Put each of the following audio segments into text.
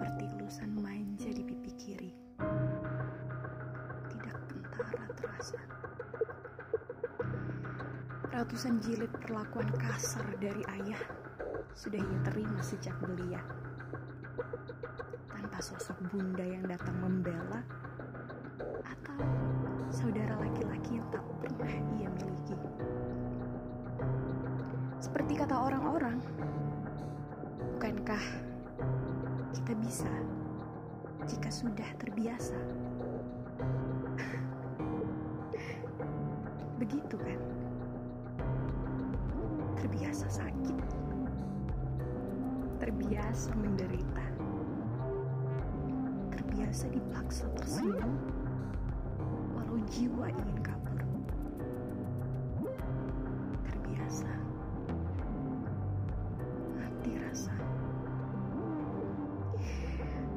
seperti lusan manja di pipi kiri. Tidak kentara terasa. Ratusan jilid perlakuan kasar dari ayah sudah ia terima sejak belia. Tanpa sosok bunda yang datang membela atau saudara laki-laki yang tak pernah ia miliki. Seperti kata orang-orang, bukankah kita bisa jika sudah terbiasa? Begitu kan? Terbiasa sakit, terbiasa menderita, terbiasa dipaksa tersenyum walau jiwa ingin kabur, terbiasa mati rasa.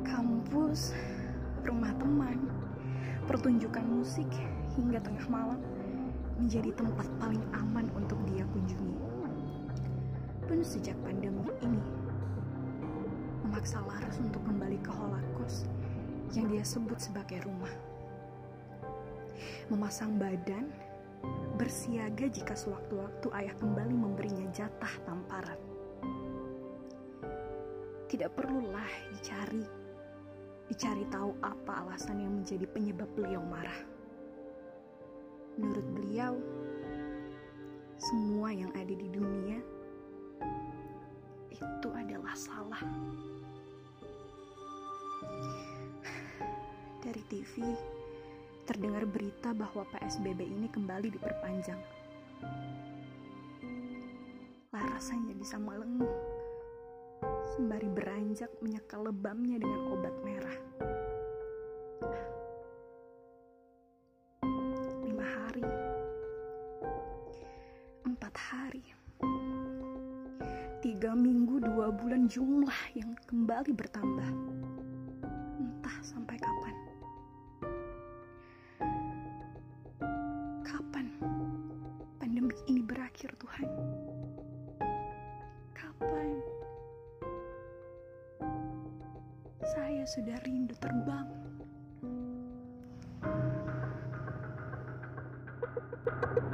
Kampus, rumah teman, pertunjukan musik hingga tengah malam menjadi tempat paling aman untuk dia kunjungi. Pun sejak pandemi ini memaksa Laras untuk kembali ke holakos yang dia sebut sebagai rumah, memasang badan bersiaga jika sewaktu-waktu ayah kembali memberinya jatah tamparan. Tidak perlulah dicari tahu apa alasan yang menjadi penyebab beliau marah. Menurut beliau, semua yang ada di dunia itu adalah salah. Dari TV terdengar berita bahwa PSBB ini kembali diperpanjang. Laras hanya bisa melenguh sembari beranjak menyeka lebamnya dengan obat merah. 5 hari, 4 hari, 3 minggu, 2 bulan, jumlah yang kembali bertambah. Entah sampai kapan. Kapan pandemi ini berakhir, Tuhan? Kapan? Saya sudah rindu terbang.